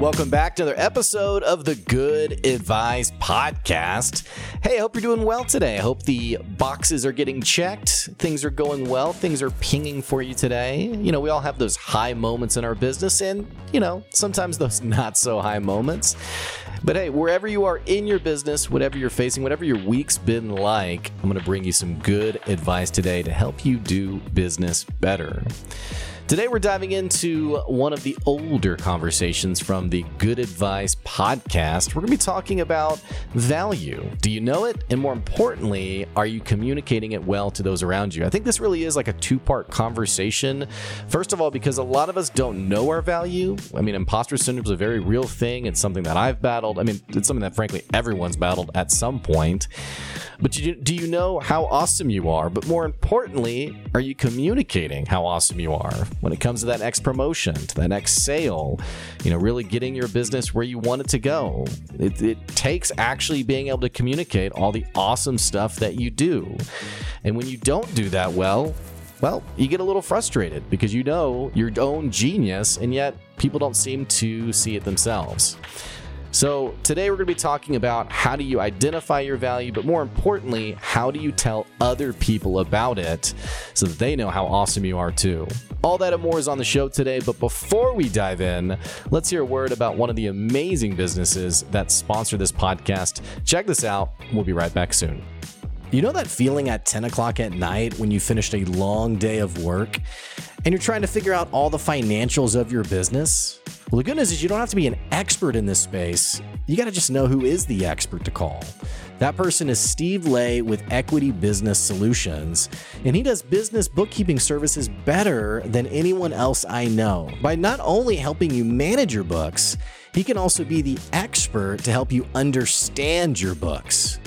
welcome back to another episode of the Good Advice Podcast. Hey, I hope you're doing well today. I hope the boxes are getting checked. Things are going well. Things are pinging for you today. You know, we all have those high moments in our business and, you know, sometimes those not so high moments. But hey, wherever you are in your business, whatever you're facing, whatever your week's been like, I'm going to bring you some good advice today to help you do business better. Today, we're diving into one of the older conversations from the Good Advice Podcast. We're going to be talking about value. Do you know it? And more importantly, are you communicating it well to those around you? I think this really is like a two-part conversation. First of all, because a lot of us don't know our value. I mean, imposter syndrome is a very real thing. It's something that I've battled. I mean, it's something that, frankly, everyone's battled at some point. But do you know how awesome you are? But more importantly, are you communicating how awesome you are? When it comes to that next promotion, to that next sale, you know, really getting your business where you want it to go. It takes actually being able to communicate all the awesome stuff that you do. And when you don't do that well, you get a little frustrated because you know your own genius, and yet people don't seem to see it themselves. So today we're going to be talking about how do you identify your value, but more importantly, how do you tell other people about it so that they know how awesome you are too. All that and more is on the show today, but before we dive in, let's hear a word about one of the amazing businesses that sponsor this podcast. Check this out. We'll be right back soon. You know that feeling at 10 o'clock at night when you finished a long day of work and you're trying to figure out all the financials of your business? Well, the good news is you don't have to be an expert in this space. You got to just know who is the expert to call. That person is Steve Lay with Equity Business Solutions, and he does business bookkeeping services better than anyone else I know. By not only helping you manage your books, he can also be the expert to help you understand your books.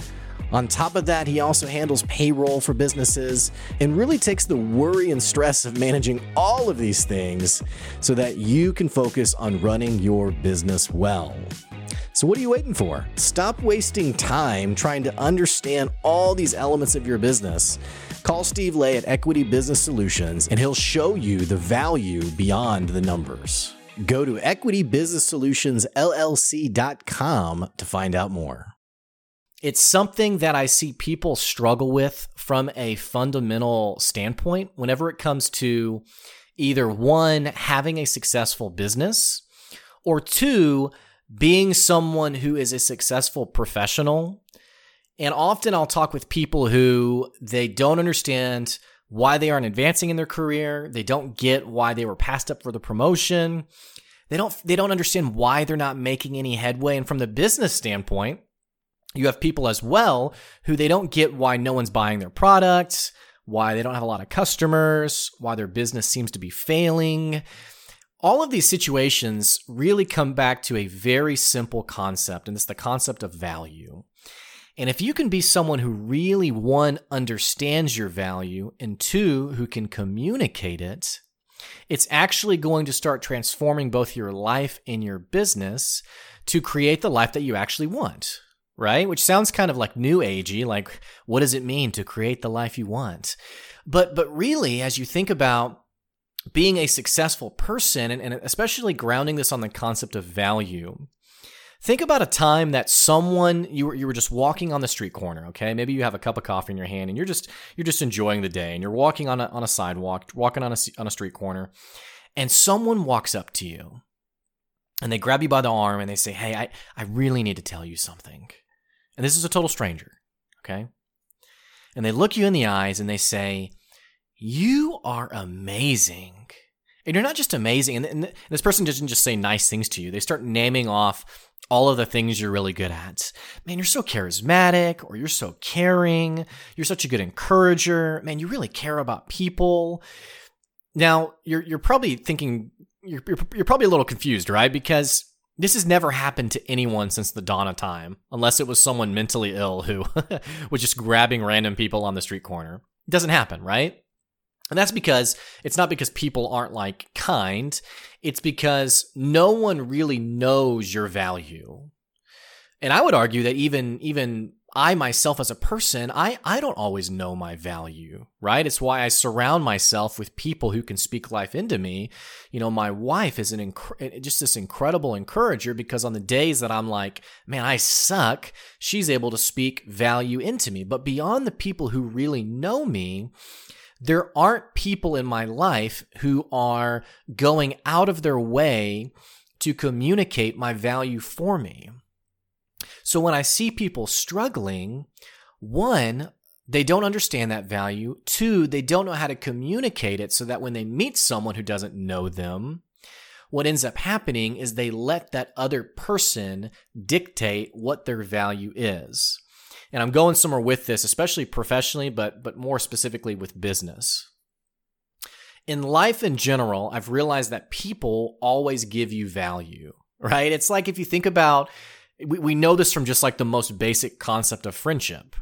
On top of that, he also handles payroll for businesses and really takes the worry and stress of managing all of these things so that you can focus on running your business well. So what are you waiting for? Stop wasting time trying to understand all these elements of your business. Call Steve Lay at Equity Business Solutions and he'll show you the value beyond the numbers. Go to equitybusinesssolutionsllc.com to find out more. It's something that I see people struggle with from a fundamental standpoint whenever it comes to either one, having a successful business, or two, being someone who is a successful professional. And often I'll talk with people who they don't understand why they aren't advancing in their career. They don't get why they were passed up for the promotion. They don't understand why they're not making any headway. And from the business standpoint, you have people as well who they don't get why no one's buying their products, why they don't have a lot of customers, why their business seems to be failing. All of these situations really come back to a very simple concept, and it's the concept of value. And if you can be someone who really, one, understands your value, and two, who can communicate it, it's actually going to start transforming both your life and your business to create the life that you actually want. Right? Which sounds kind of like new agey, like what does it mean to create the life you want? But really, as you think about being a successful person and especially grounding this on the concept of value, think about a time that someone, you were just walking on the street corner, okay? Maybe you have a cup of coffee in your hand and you're just enjoying the day and you're walking on a sidewalk, walking on a street corner, and someone walks up to you and they grab you by the arm and they say, "Hey, I really need to tell you something." And this is a total stranger, okay? And they look you in the eyes and they say, "You are amazing." And you're not just amazing. And this person doesn't just say nice things to you. They start naming off all of the things you're really good at. "Man, you're so charismatic," or "You're so caring. You're such a good encourager. Man, you really care about people." Now, you're probably thinking, you're probably a little confused, right? Because this has never happened to anyone since the dawn of time, unless it was someone mentally ill who was just grabbing random people on the street corner. It doesn't happen, right? And that's because it's not because people aren't like kind. It's because no one really knows your value. And I would argue that even I myself as a person, I don't always know my value, right? It's why I surround myself with people who can speak life into me. You know, my wife is just this incredible encourager, because on the days that I'm like, man, I suck, she's able to speak value into me. But beyond the people who really know me, there aren't people in my life who are going out of their way to communicate my value for me. So when I see people struggling, one, they don't understand that value. Two, they don't know how to communicate it, so that when they meet someone who doesn't know them, what ends up happening is they let that other person dictate what their value is. And I'm going somewhere with this, especially professionally, but more specifically with business. In life in general, I've realized that people always give you value, right? It's like, if you think about, we know this from just like the most basic concept of friendship.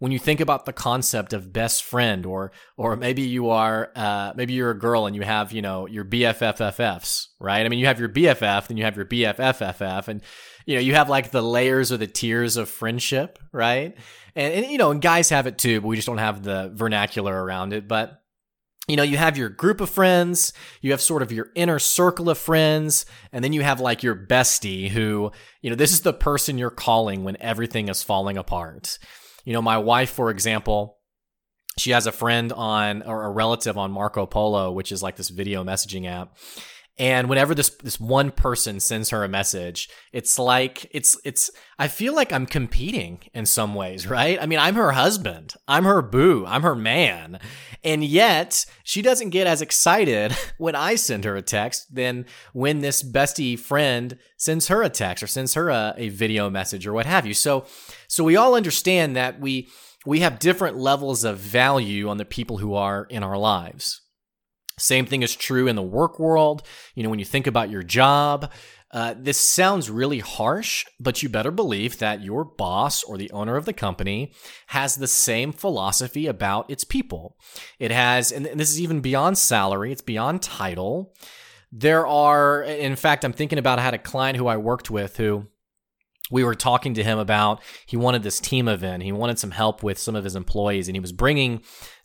When you think about the concept of best friend, or maybe you're a girl and you have, you know, your BFFFFs, right? I mean, you have your BFF, then you have your BFFFF, and, you know, you have like the layers or the tiers of friendship, right? And you know, and guys have it too, but we just don't have the vernacular around it. But you know, you have your group of friends, you have sort of your inner circle of friends, and then you have like your bestie who, you know, this is the person you're calling when everything is falling apart. You know, my wife, for example, she has a friend on, or a relative on Marco Polo, which is like this video messaging app. And whenever this one person sends her a message, it's like, I feel like I'm competing in some ways, right? I mean, I'm her husband, I'm her boo, I'm her man. And yet she doesn't get as excited when I send her a text than when this bestie friend sends her a text or sends her a video message or what have you. So we all understand that we have different levels of value on the people who are in our lives. Same thing is true in the work world. You know, when you think about your job, this sounds really harsh, but you better believe that your boss or the owner of the company has the same philosophy about its people. It has, and this is even beyond salary, it's beyond title. There are, in fact, I'm thinking about, I had a client who I worked with who we were talking to him about, he wanted this team event, he wanted some help with some of his employees, and he was bringing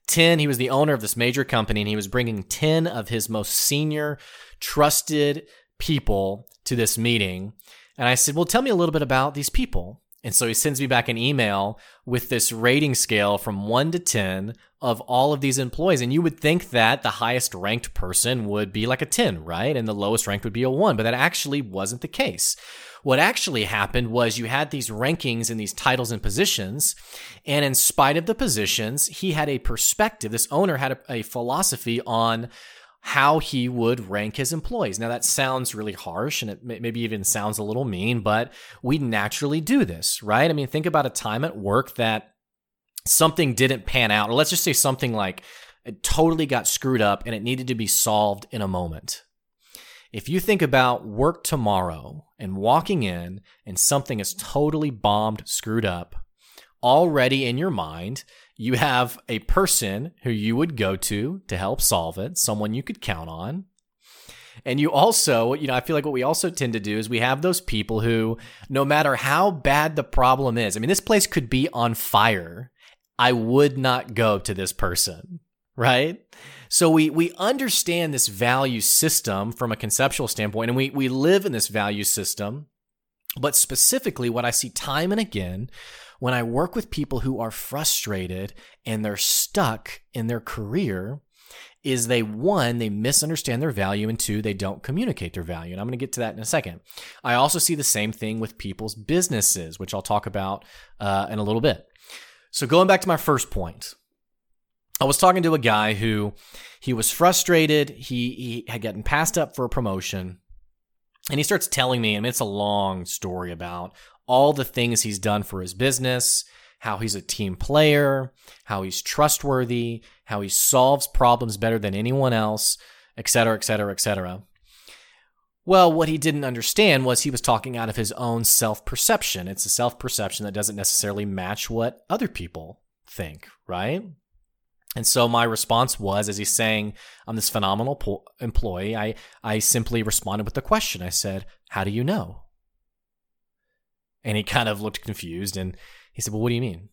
he was the owner of this major company, and he was bringing 10 of his most senior, trusted people to this meeting. And I said, well, tell me a little bit about these people. And so he sends me back an email with this rating scale from 1 to 10 of all of these employees. And you would think that the highest ranked person would be like a 10, right? And the lowest ranked would be a 1, but that actually wasn't the case. What actually happened was you had these rankings and these titles and positions, and in spite of the positions, he had a perspective. This owner had a philosophy on how he would rank his employees. Now, that sounds really harsh, and it maybe even sounds a little mean, but we naturally do this, right? I mean, think about a time at work that something didn't pan out, or let's just say something like it totally got screwed up and it needed to be solved in a moment. If you think about work tomorrow and walking in and something is totally bombed, screwed up, already in your mind, you have a person who you would go to help solve it, someone you could count on. And you also, you know, I feel like what we also tend to do is we have those people who, no matter how bad the problem is, I mean, this place could be on fire, I would not go to this person, right? So we understand this value system from a conceptual standpoint, and we live in this value system. But specifically, what I see time and again when I work with people who are frustrated and they're stuck in their career is they, one, they misunderstand their value, and two, they don't communicate their value. And I'm going to get to that in a second. I also see the same thing with people's businesses, which I'll talk about in a little bit. So going back to my first point, I was talking to a guy who, he was frustrated. He had gotten passed up for a promotion, and he starts telling me, I mean, it's a long story about all the things he's done for his business, how he's a team player, how he's trustworthy, how he solves problems better than anyone else, et cetera, et cetera, et cetera. Well, what he didn't understand was he was talking out of his own self-perception. It's a self-perception that doesn't necessarily match what other people think, right? And so my response was, as he's saying, I'm this phenomenal employee, I simply responded with the question. I said, how do you know? And he kind of looked confused and he said, well, what do you mean?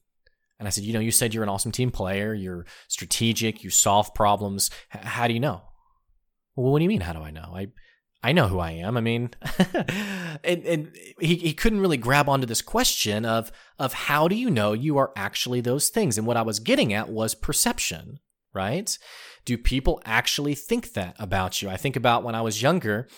And I said, you said you're an awesome team player, you're strategic, you solve problems. How do you know? Well, what do you mean? How do I know? I know who I am. I mean, and he couldn't really grab onto this question of how do you know you are actually those things? And what I was getting at was perception, right? Do people actually think that about you? I think about when I was younger,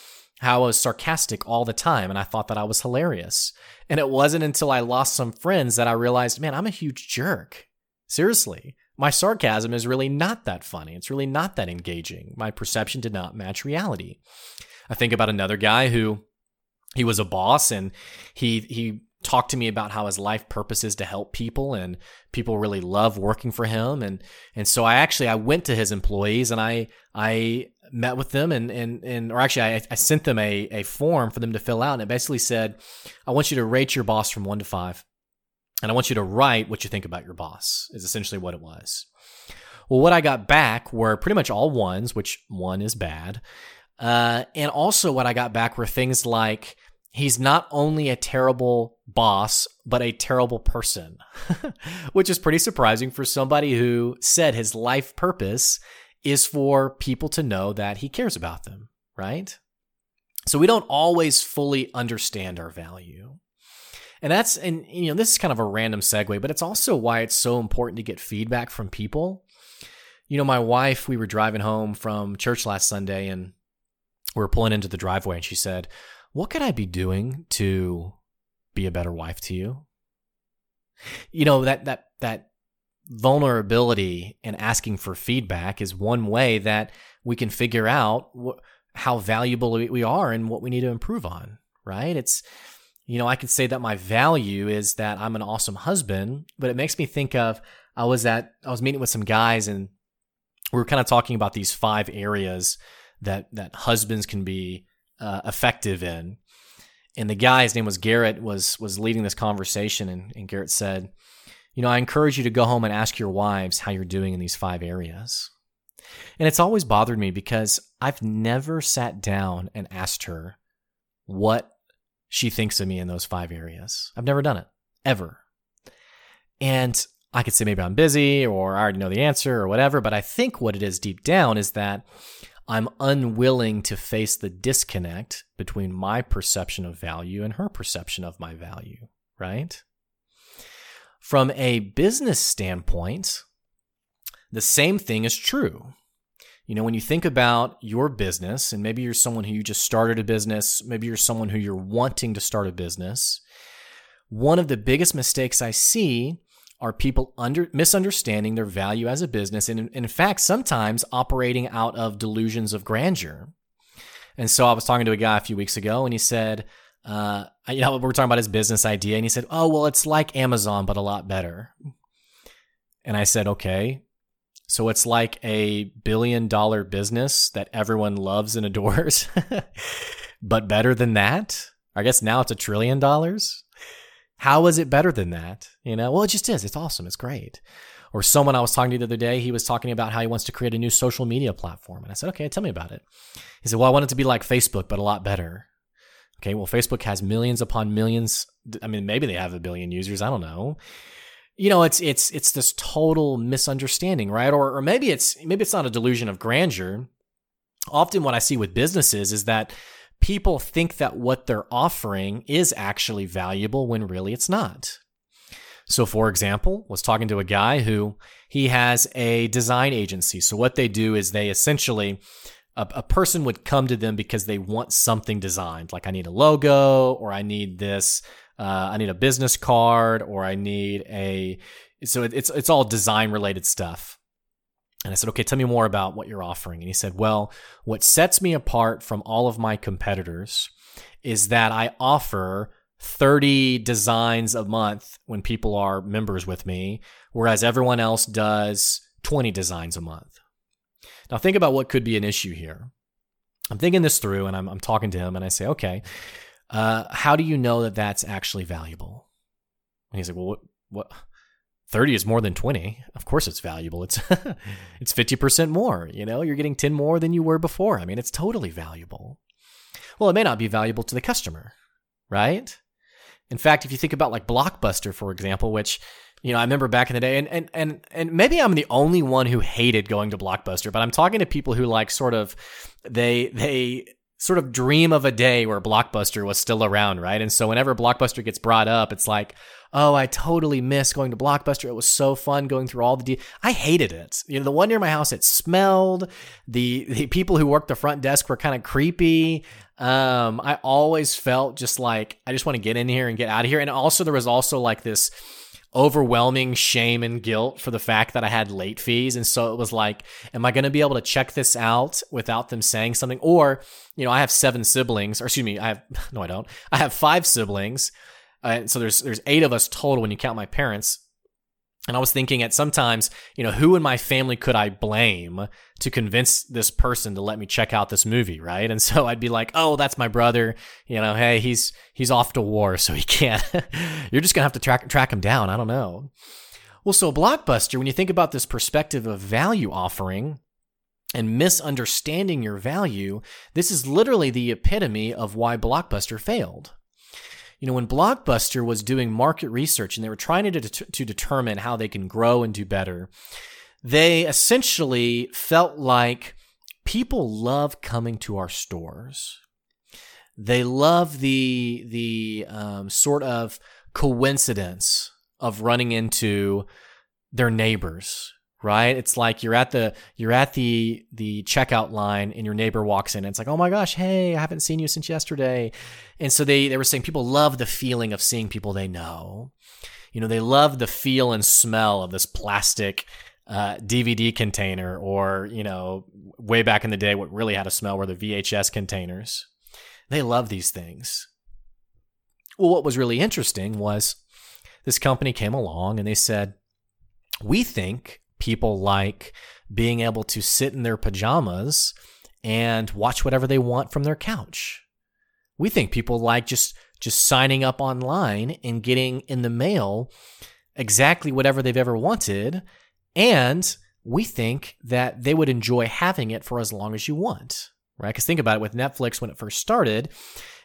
how I was sarcastic all the time, and I thought that I was hilarious. And it wasn't until I lost some friends that I realized, man, I'm a huge jerk. Seriously. My sarcasm is really not that funny. It's really not that engaging. My perception did not match reality. I think about another guy who, he was a boss, and he talked to me about how his life purpose is to help people, and people really love working for him. And so I went to his employees and I met with them and I sent them a form for them to fill out. And it basically said, I want you to rate your boss from 1 to 5. And I want you to write what you think about your boss, is essentially what it was. Well, what I got back were pretty much all 1s, which 1 is bad. And also what I got back were things like, he's not only a terrible boss, but a terrible person, which is pretty surprising for somebody who said his life purpose is for people to know that he cares about them, right? So we don't always fully understand our value. And this is kind of a random segue, but it's also why it's so important to get feedback from people. My wife, we were driving home from church last Sunday, and we were pulling into the driveway, and she said, what could I be doing to be a better wife to you? That vulnerability and asking for feedback is one way that we can figure out how valuable we are and what we need to improve on, right? It's... I could say that my value is that I'm an awesome husband, but it makes me think of, I was meeting with some guys, and we were kind of talking about these 5 areas that husbands can be effective in. And the guy, his name was Garrett, was leading this conversation, and Garrett said, I encourage you to go home and ask your wives how you're doing in these 5 areas. And it's always bothered me because I've never sat down and asked her what she thinks of me in those 5 areas. I've never done it, ever. And I could say maybe I'm busy, or I already know the answer, or whatever, but I think what it is deep down is that I'm unwilling to face the disconnect between my perception of value and her perception of my value, right? From a business standpoint, the same thing is true. When you think about your business, and maybe you're someone who you just started a business, maybe you're someone who you're wanting to start a business, one of the biggest mistakes I see are people misunderstanding their value as a business, and in fact, sometimes operating out of delusions of grandeur. And so I was talking to a guy a few weeks ago, and he said, we're talking about his business idea, and he said, oh, well, it's like Amazon, but a lot better. And I said, okay. So it's like a billion-dollar business that everyone loves and adores, but better than that? I guess now it's $1 trillion. How is it better than that? Well, it just is. It's awesome. It's great. Or someone I was talking to the other day, he was talking about how he wants to create a new social media platform. And I said, okay, tell me about it. He said, well, I want it to be like Facebook, but a lot better. Okay, well, Facebook has millions upon millions. I mean, maybe they have 1 billion users. I don't know. It's this total misunderstanding, right? Or maybe it's not a delusion of grandeur. Often what I see with businesses is that people think that what they're offering is actually valuable when really it's not. So for example, I was talking to a guy who, he has a design agency. So what they do is they essentially, a person would come to them because they want something designed. Like, I need a logo, or I need this, I need a business card, or I need so it's all design related stuff. And I said, okay, tell me more about what you're offering. And he said, well, what sets me apart from all of my competitors is that I offer 30 designs a month when people are members with me, whereas everyone else does 20 designs a month. Now think about what could be an issue here. I'm thinking this through, and I'm talking to him, and I say, okay, how do you know that that's actually valuable? And he's like, well, what? 30 is more than 20. Of course it's valuable. It's it's 50% more. You're getting 10 more than you were before. I mean, it's totally valuable. Well, it may not be valuable to the customer, right? In fact, if you think about like Blockbuster, for example, which, you know, I remember back in the day, and maybe I'm the only one who hated going to Blockbuster, but I'm talking to people who like sort of, they sort of dream of a day where Blockbuster was still around, right? And so whenever Blockbuster gets brought up, it's like, oh, I totally miss going to Blockbuster. It was so fun going through all the deals. I hated it. You know, the one near my house, it smelled. The people who worked the front desk were kind of creepy. I always felt just like, I just want to get in here and get out of here. And also there was also like this overwhelming shame and guilt for the fact that I had late fees. And so it was like, am I going to be able to check this out without them saying something? Or, you know, I have I have 5 siblings. And so there's 8 of us total when you count my parents. And I was thinking at sometimes, you know, who in my family could I blame to convince this person to let me check out this movie, right? And so I'd be like, oh, that's my brother. You know, hey, he's off to war, so he can't. You're just going to have to track him down. I don't know. Well, so Blockbuster, when you think about this perspective of value offering and misunderstanding your value, this is literally the epitome of why Blockbuster failed. You know, when Blockbuster was doing market research and they were trying to determine how they can grow and do better, they essentially felt like people love coming to our stores. They love the sort of coincidence of running into their neighbors, right? It's like you're at the checkout line and your neighbor walks in and it's like, oh my gosh, hey, I haven't seen you since yesterday. And so they were saying people love the feeling of seeing people they know. You know, they love the feel and smell of this plastic DVD container, or, you know, way back in the day, what really had a smell were the VHS containers. They love these things. Well, what was really interesting was this company came along and they said, we think people like being able to sit in their pajamas and watch whatever they want from their couch. We think people like just signing up online and getting in the mail exactly whatever they've ever wanted. And we think that they would enjoy having it for as long as you want, right? Because think about it, with Netflix, when it first started,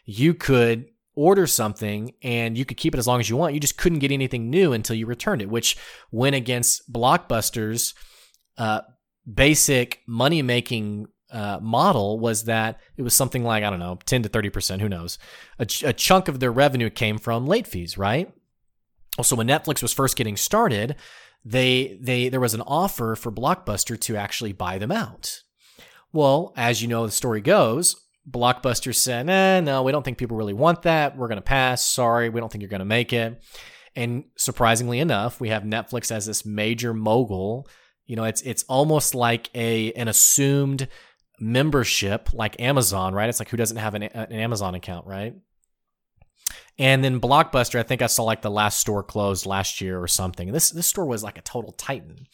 you could order something and you could keep it as long as you want. You just couldn't get anything new until you returned it, which went against Blockbuster's basic money-making model, was that it was something like, I don't know, 10 to 30%, who knows. A chunk of their revenue came from late fees, right? Also, when Netflix was first getting started, there was an offer for Blockbuster to actually buy them out. Well, as you know, the story goes, Blockbuster said, no, we don't think people really want that. We're going to pass. Sorry, we don't think you're going to make it. And surprisingly enough, we have Netflix as this major mogul. You know, it's almost like an assumed membership, like Amazon, right? It's like, who doesn't have an Amazon account, right? And then Blockbuster, I think I saw like the last store closed last year or something. This store was like a total titan.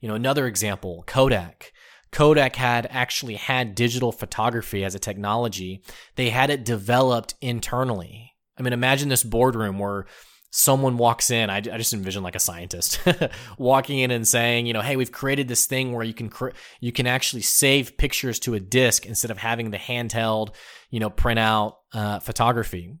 You know, another example, Kodak. Kodak had actually had digital photography as a technology. They had it developed internally. I mean, imagine this boardroom where someone walks in. I just envision like a scientist walking in and saying, you know, hey, we've created this thing where you can actually save pictures to a disk instead of having the handheld, you know, printout photography.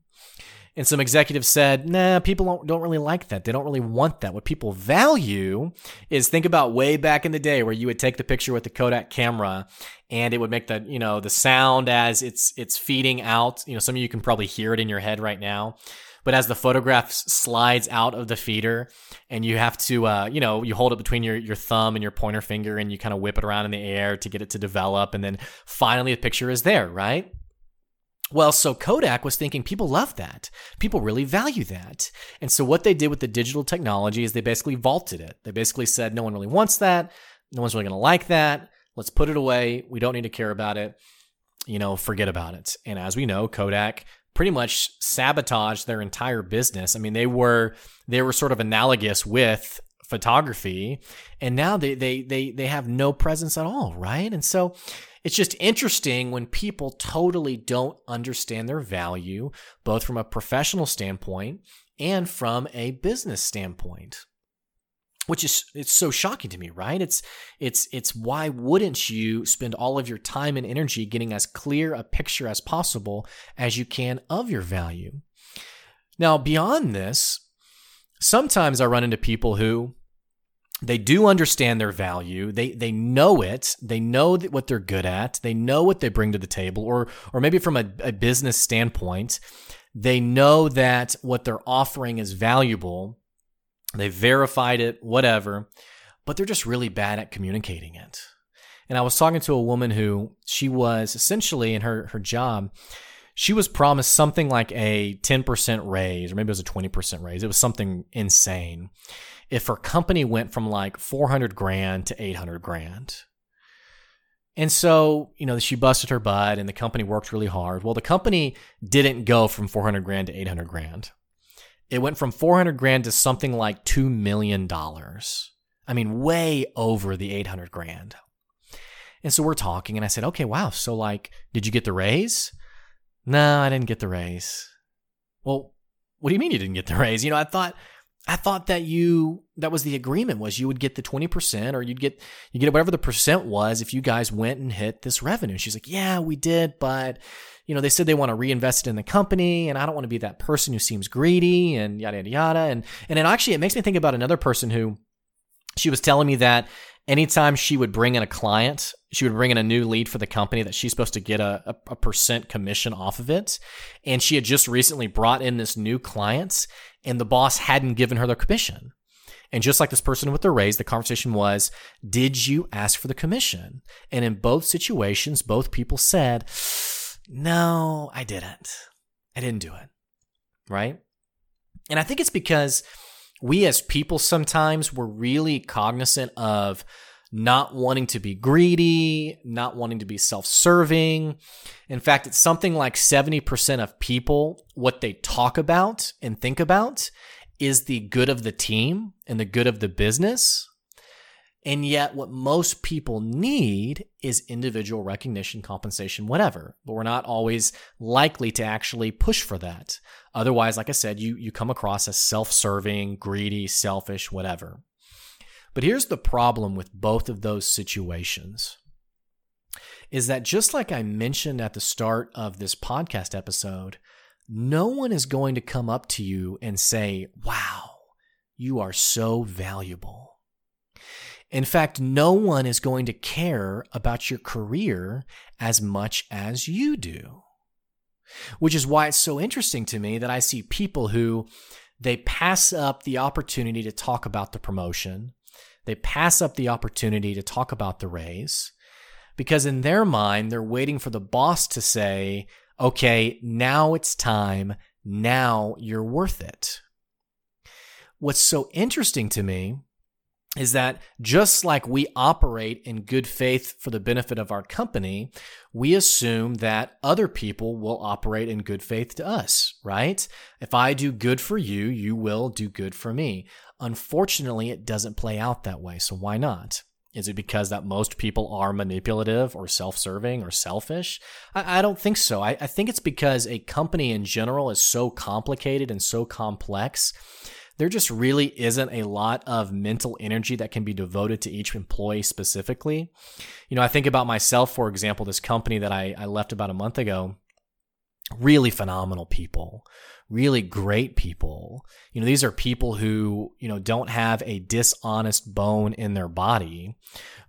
And some executives said, nah, people don't really like that. They don't really want that. What people value is, think about way back in the day where you would take the picture with the Kodak camera and it would make the, you know, the sound as it's feeding out. You know, some of you can probably hear it in your head right now. But as the photograph slides out of the feeder and you have to, you know, you hold it between your thumb and your pointer finger and you kind of whip it around in the air to get it to develop. And then finally the picture is there, right? Well, so Kodak was thinking people love that. People really value that. And so what they did with the digital technology is they basically vaulted it. They basically said, no one really wants that. No one's really going to like that. Let's put it away. We don't need to care about it. You know, forget about it. And as we know, Kodak pretty much sabotaged their entire business. I mean, they were sort of analogous with photography, and now they have no presence at all, right? And so it's just interesting when people totally don't understand their value, both from a professional standpoint and from a business standpoint, which is, it's so shocking to me, right? It's why wouldn't you spend all of your time and energy getting as clear a picture as possible as you can of your value? Now, beyond this, sometimes I run into people who they do understand their value. They know it. They know that what they're good at. They know what they bring to the table, or maybe from a business standpoint, they know that what they're offering is valuable. They've verified it, whatever, but they're just really bad at communicating it. And I was talking to a woman who she was essentially in her job, she was promised something like a 10% raise, or maybe it was a 20% raise. It was something insane. If her company went from like 400 grand to 800 grand. And so, she busted her butt and the company worked really hard. Well, the company didn't go from 400 grand to 800 grand. It went from 400 grand to something like $2 million. I mean, way over the 800 grand. And so we're talking and I said, okay, wow. So did you get the raise? No, I didn't get the raise. Well, what do you mean you didn't get the raise? I thought that that was the agreement, was you would get the 20% or you get whatever the percent was if you guys went and hit this revenue. She's like, yeah, we did, but they said they want to reinvest it in the company and I don't want to be that person who seems greedy and yada, yada, yada. And then actually it makes me think about another person who she was telling me that anytime she would bring in a client, she would bring in a new lead for the company that she's supposed to get a percent commission off of it. And she had just recently brought in this new client and the boss hadn't given her their commission. And just like this person with the raise, the conversation was, did you ask for the commission? And in both situations, both people said, no, I didn't. I didn't do it. Right? And I think it's because we as people sometimes were really cognizant of not wanting to be greedy, not wanting to be self-serving. In fact, it's something like 70% of people, what they talk about and think about is the good of the team and the good of the business. And yet what most people need is individual recognition, compensation, whatever. But we're not always likely to actually push for that. Otherwise, like I said, you come across as self-serving, greedy, selfish, whatever. But here's the problem with both of those situations is that just like I mentioned at the start of this podcast episode, no one is going to come up to you and say, wow, you are so valuable. In fact, no one is going to care about your career as much as you do, which is why it's so interesting to me that I see people who they pass up the opportunity to talk about the promotion. They pass up the opportunity to talk about the raise because in their mind, they're waiting for the boss to say, okay, now it's time. Now you're worth it. What's so interesting to me is that just like we operate in good faith for the benefit of our company, we assume that other people will operate in good faith to us, right? If I do good for you, you will do good for me. Unfortunately, it doesn't play out that way, so why not? Is it because that most people are manipulative or self-serving or selfish? I don't think so. I think it's because a company in general is so complicated and so complex. There just really isn't a lot of mental energy that can be devoted to each employee specifically. I think about myself, for example, this company that I left about a month ago, really phenomenal people, really great people. These are people who, don't have a dishonest bone in their body.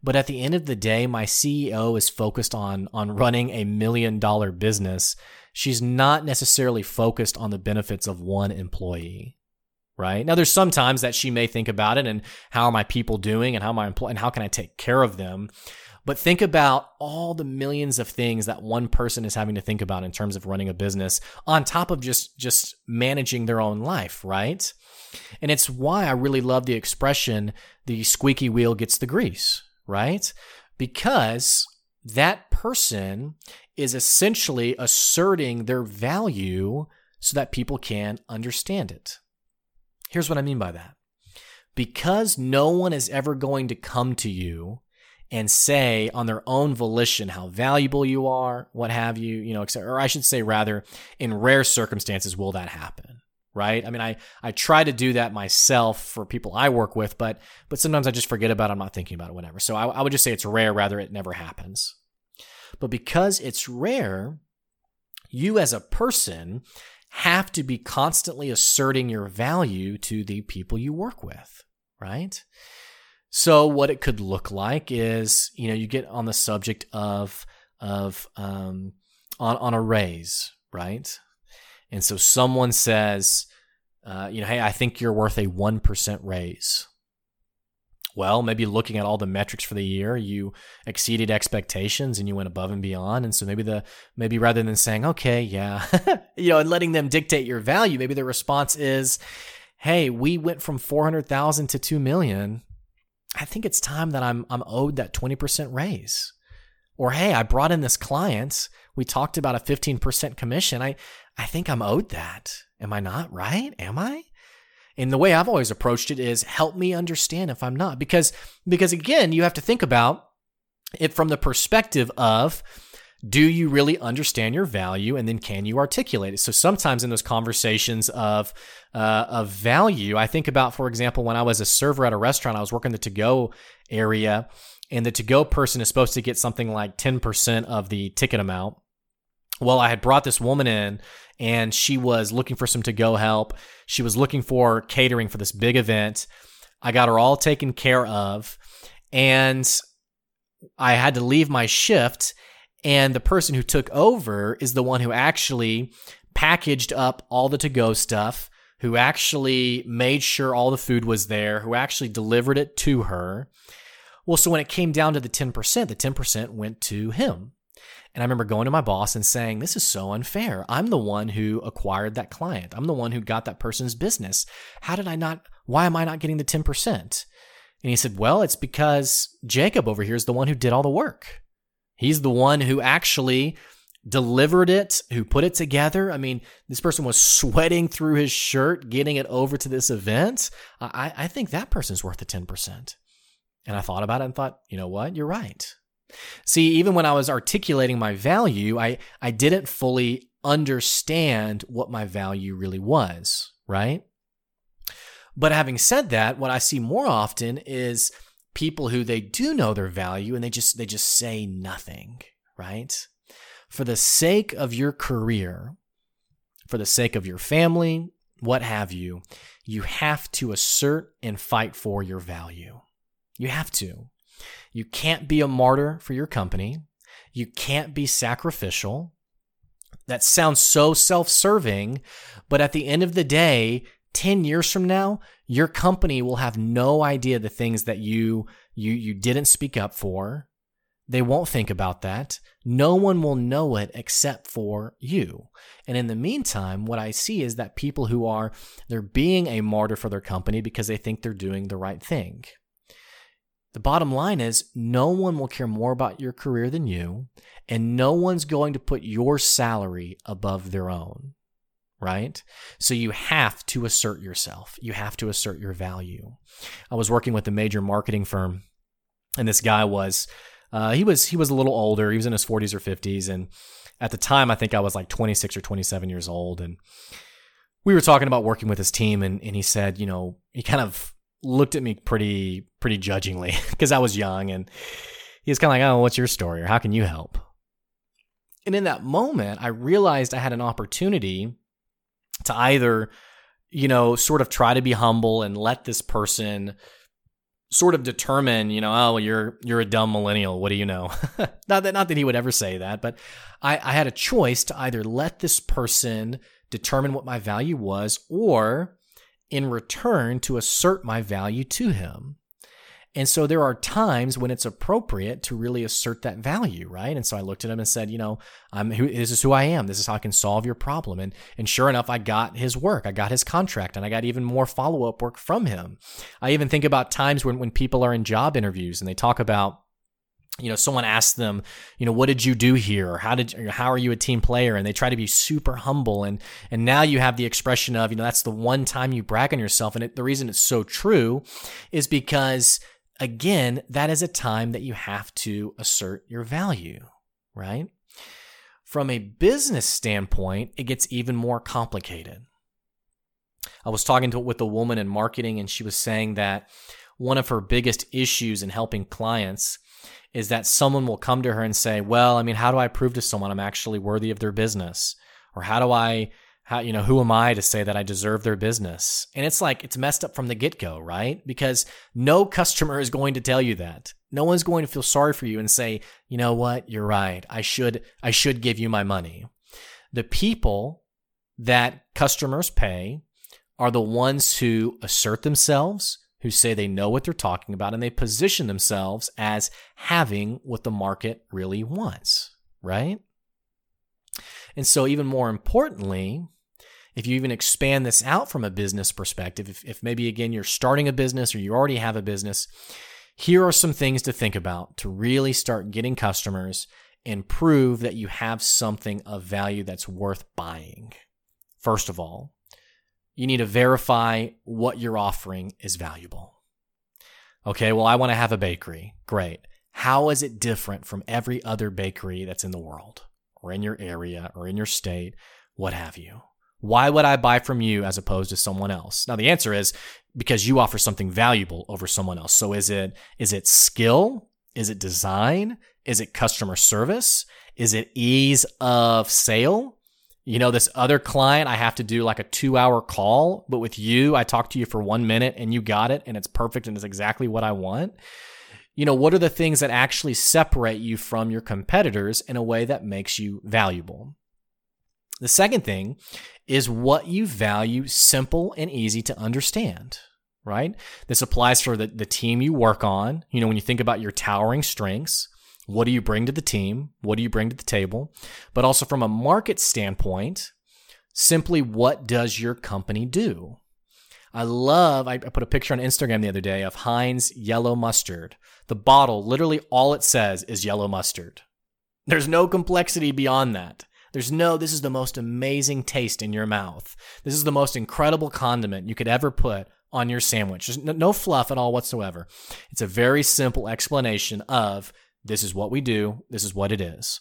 But at the end of the day, my CEO is focused on running a $1 million business. She's not necessarily focused on the benefits of one employee. Right? Now, there's some times that she may think about it and how are my people doing and how can I take care of them? But think about all the millions of things that one person is having to think about in terms of running a business on top of just managing their own life, right? And it's why I really love the expression, the squeaky wheel gets the grease, right? Because that person is essentially asserting their value so that people can understand it. Here's what I mean by that. Because no one is ever going to come to you and say on their own volition how valuable you are, what have you, or I should say rather, in rare circumstances will that happen, right? I mean, I try to do that myself for people I work with, but sometimes I just forget about it, I'm not thinking about it, whatever. So I would just say it's rare, rather it never happens. But because it's rare, you as a person have to be constantly asserting your value to the people you work with, right? So what it could look like is, you know, you get on the subject of a raise, right? And so someone says, you know, hey, I think you're worth a 1% raise. Well, maybe looking at all the metrics for the year, you exceeded expectations and you went above and beyond. And so maybe rather than saying, okay, yeah, you know, and letting them dictate your value, maybe the response is, hey, we went from 400,000 to 2 million. I think it's time that I'm owed that 20% raise. Or, hey, I brought in this client. We talked about a 15% commission. I think I'm owed that. Am I not, right? Am I? And the way I've always approached it is help me understand if I'm not. Because again, you have to think about it from the perspective of, do you really understand your value, and then can you articulate it? So sometimes in those conversations of value, I think about, for example, when I was a server at a restaurant, I was working the to-go area, and the to-go person is supposed to get something like 10% of the ticket amount. Well, I had brought this woman in, and she was looking for some to-go help. She was looking for catering for this big event. I got her all taken care of, and I had to leave my shift. And the person who took over is the one who actually packaged up all the to-go stuff, who actually made sure all the food was there, who actually delivered it to her. Well, so when it came down to the 10% went to him. And I remember going to my boss and saying, this is so unfair. I'm the one who acquired that client. I'm the one who got that person's business. Why am I not getting the 10%? And he said, well, it's because Jacob over here is the one who did all the work. He's the one who actually delivered it, who put it together. I mean, this person was sweating through his shirt, getting it over to this event. I think that person's worth the 10%. And I thought about it and thought, you know what? You're right. See, even when I was articulating my value, I didn't fully understand what my value really was, right? But having said that, what I see more often is people who they do know their value and they just say nothing, right? For the sake of your career, for the sake of your family, what have you, you have to assert and fight for your value. You have to. You can't be a martyr for your company. You can't be sacrificial. That sounds so self-serving, but at the end of the day, 10 years from now, your company will have no idea the things that you didn't speak up for. They won't think about that. No one will know it except for you. And in the meantime, what I see is that people who they're being a martyr for their company because they think they're doing the right thing. The bottom line is no one will care more about your career than you, and no one's going to put your salary above their own. Right? So you have to assert yourself. You have to assert your value. I was working with a major marketing firm, and this guy was, he was a little older. He was in his 40s or 50s. And at the time, I think I was like 26 or 27 years old. And we were talking about working with his team, and he said, you know, he kind of looked at me pretty judgingly because I was young, and he was kind of like, oh, what's your story, or how can you help? And in that moment, I realized I had an opportunity to either, you know, sort of try to be humble and let this person sort of determine, you know, oh, well, you're a dumb millennial. What do you know? Not that he would ever say that, but I had a choice to either let this person determine what my value was, or in return to assert my value to him. And so there are times when it's appropriate to really assert that value, right? And so I looked at him and said, you know, this is who I am. This is how I can solve your problem. And sure enough, I got his work. I got his contract, and I got even more follow-up work from him. I even think about times when people are in job interviews and they talk about, you know, someone asks them, you know, what did you do here? Or how are you a team player? And they try to be super humble. And now you have the expression of, you know, that's the one time you brag on yourself. And the reason it's so true is because, again, that is a time that you have to assert your value, right? From a business standpoint, it gets even more complicated. I was talking with a woman in marketing, and she was saying that one of her biggest issues in helping clients is that someone will come to her and say, well, I mean, how do I prove to someone I'm actually worthy of their business? Or how do I How, you know, who am I to say that I deserve their business? And it's like, it's messed up from the get-go, right? Because no customer is going to tell you that. No one's going to feel sorry for you and say, you know what, you're right. I should give you my money. The people that customers pay are the ones who assert themselves, who say they know what they're talking about, and they position themselves as having what the market really wants, right? And so even more importantly, if you even expand this out from a business perspective, if maybe, again, you're starting a business or you already have a business, here are some things to think about to really start getting customers and prove that you have something of value that's worth buying. First of all, you need to verify what you're offering is valuable. Okay, well, I want to have a bakery. Great. How is it different from every other bakery that's in the world or in your area or in your state, what have you? Why would I buy from you as opposed to someone else? Now, the answer is because you offer something valuable over someone else. So is it skill? Is it design? Is it customer service? Is it ease of sale? You know, this other client, I have to do like a 2-hour call, but with you, I talk to you for 1 minute and you got it and it's perfect and it's exactly what I want. You know, what are the things that actually separate you from your competitors in a way that makes you valuable? The second thing is what you value simple and easy to understand, right? This applies for the team you work on. You know, when you think about your towering strengths, what do you bring to the team? What do you bring to the table? But also from a market standpoint, simply what does your company do? I put a picture on Instagram the other day of Heinz yellow mustard. The bottle, literally all it says is yellow mustard. There's no complexity beyond that. This is the most amazing taste in your mouth. This is the most incredible condiment you could ever put on your sandwich. There's no fluff at all whatsoever. It's a very simple explanation of this is what we do. This is what it is.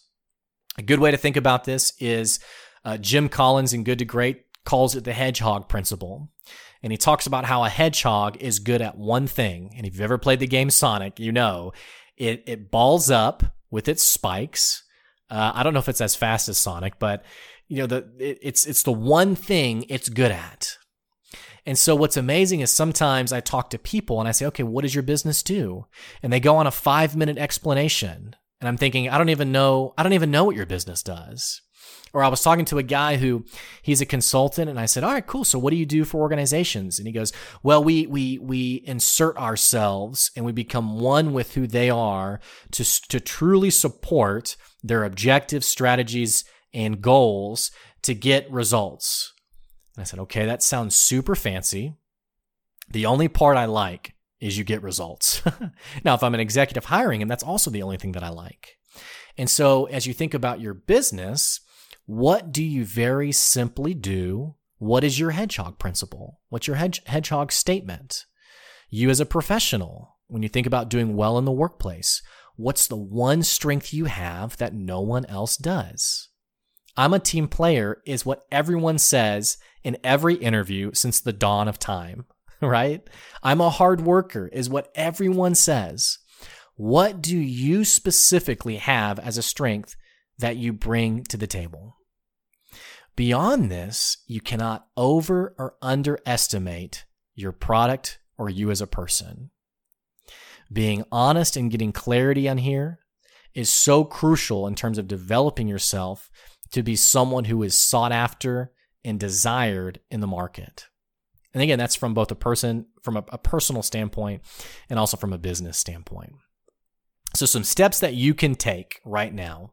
A good way to think about this is Jim Collins in Good to Great calls it the hedgehog principle. And he talks about how a hedgehog is good at one thing. And if you've ever played the game Sonic, you know it balls up with its spikes. I don't know if it's as fast as Sonic, but you know it's the one thing it's good at. And so what's amazing is sometimes I talk to people and I say, okay, what does your business do? And they go on a 5-minute explanation. And I'm thinking, I don't even know what your business does. Or I was talking to a guy who he's a consultant and I said, all right, cool. So what do you do for organizations? And he goes, well, we insert ourselves and we become one with who they are to truly support their objectives, strategies, and goals to get results. I said, okay, that sounds super fancy. The only part I like is you get results. Now, if I'm an executive hiring him, that's also the only thing that I like. And so as you think about your business, what do you very simply do? What is your hedgehog principle? What's your hedgehog statement? You as a professional, when you think about doing well in the workplace, what's the one strength you have that no one else does? I'm a team player is what everyone says in every interview since the dawn of time, right? I'm a hard worker is what everyone says. What do you specifically have as a strength that you bring to the table? Beyond this, you cannot over or underestimate your product or you as a person. Being honest and getting clarity on here is so crucial in terms of developing yourself to be someone who is sought after and desired in the market. And again, that's from both a personal standpoint and also from a business standpoint. So some steps that you can take right now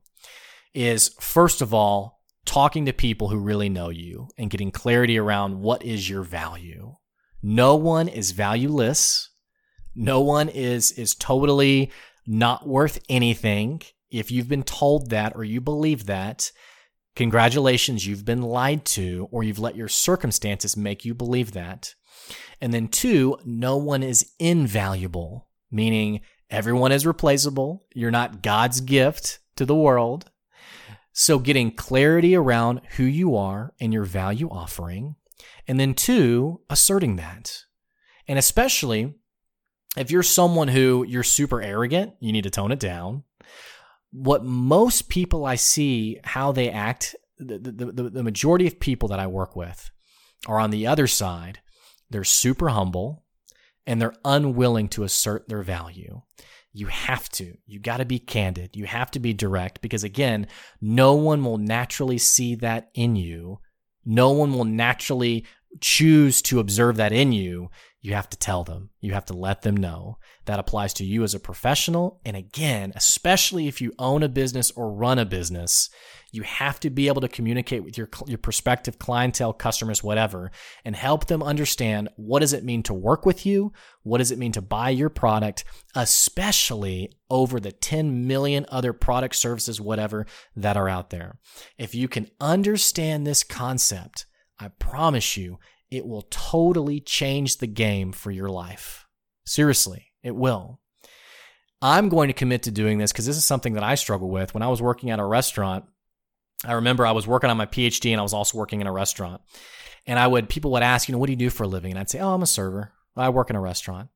is, first of all, talking to people who really know you and getting clarity around what is your value. No one is valueless. No one is totally not worth anything. If you've been told that or you believe that, congratulations, you've been lied to, or you've let your circumstances make you believe that. And then 2, no one is invaluable, meaning everyone is replaceable. You're not God's gift to the world. So getting clarity around who you are and your value offering. And then 2, asserting that. And especially if you're someone who you're super arrogant, you need to tone it down. What most people I see, how they act the majority of people that I work with are on the other side. They're super humble and they're unwilling to assert their value. You got to be candid. You have to be direct because, again, no one will naturally see that in you. No one will naturally choose to observe that in you. You have to tell them. You have to let them know. That applies to you as a professional. And again, especially if you own a business or run a business, you have to be able to communicate with your prospective clientele, customers, whatever, and help them understand what does it mean to work with you? What does it mean to buy your product, especially over the 10 million other products, services, whatever that are out there? If you can understand this concept, I promise you, it will totally change the game for your life. Seriously, it will. I'm going to commit to doing this because this is something that I struggle with. When I was working at a restaurant, I remember I was working on my PhD and I was also working in a restaurant. And people would ask, what do you do for a living? And I'd say, I'm a server. I work in a restaurant.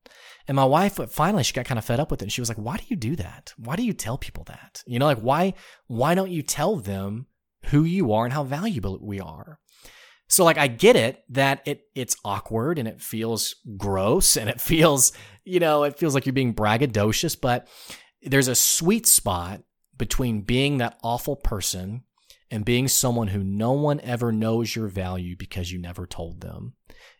And my wife, finally, she got kind of fed up with it. And she was like, why do you do that? Why do you tell people that? Why don't you tell them who you are and how valuable we are? So I get it that it's awkward and it feels gross and it feels, it feels like you're being braggadocious, but there's a sweet spot between being that awful person and being someone who no one ever knows your value because you never told them.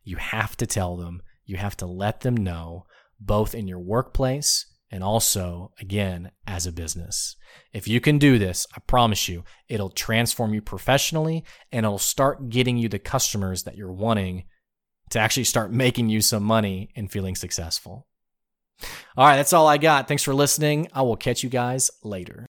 You have to tell them. You have to let them know, both in your workplace and also, again, as a business. If you can do this, I promise you, it'll transform you professionally and it'll start getting you the customers that you're wanting to actually start making you some money and feeling successful. All right, that's all I got. Thanks for listening. I will catch you guys later.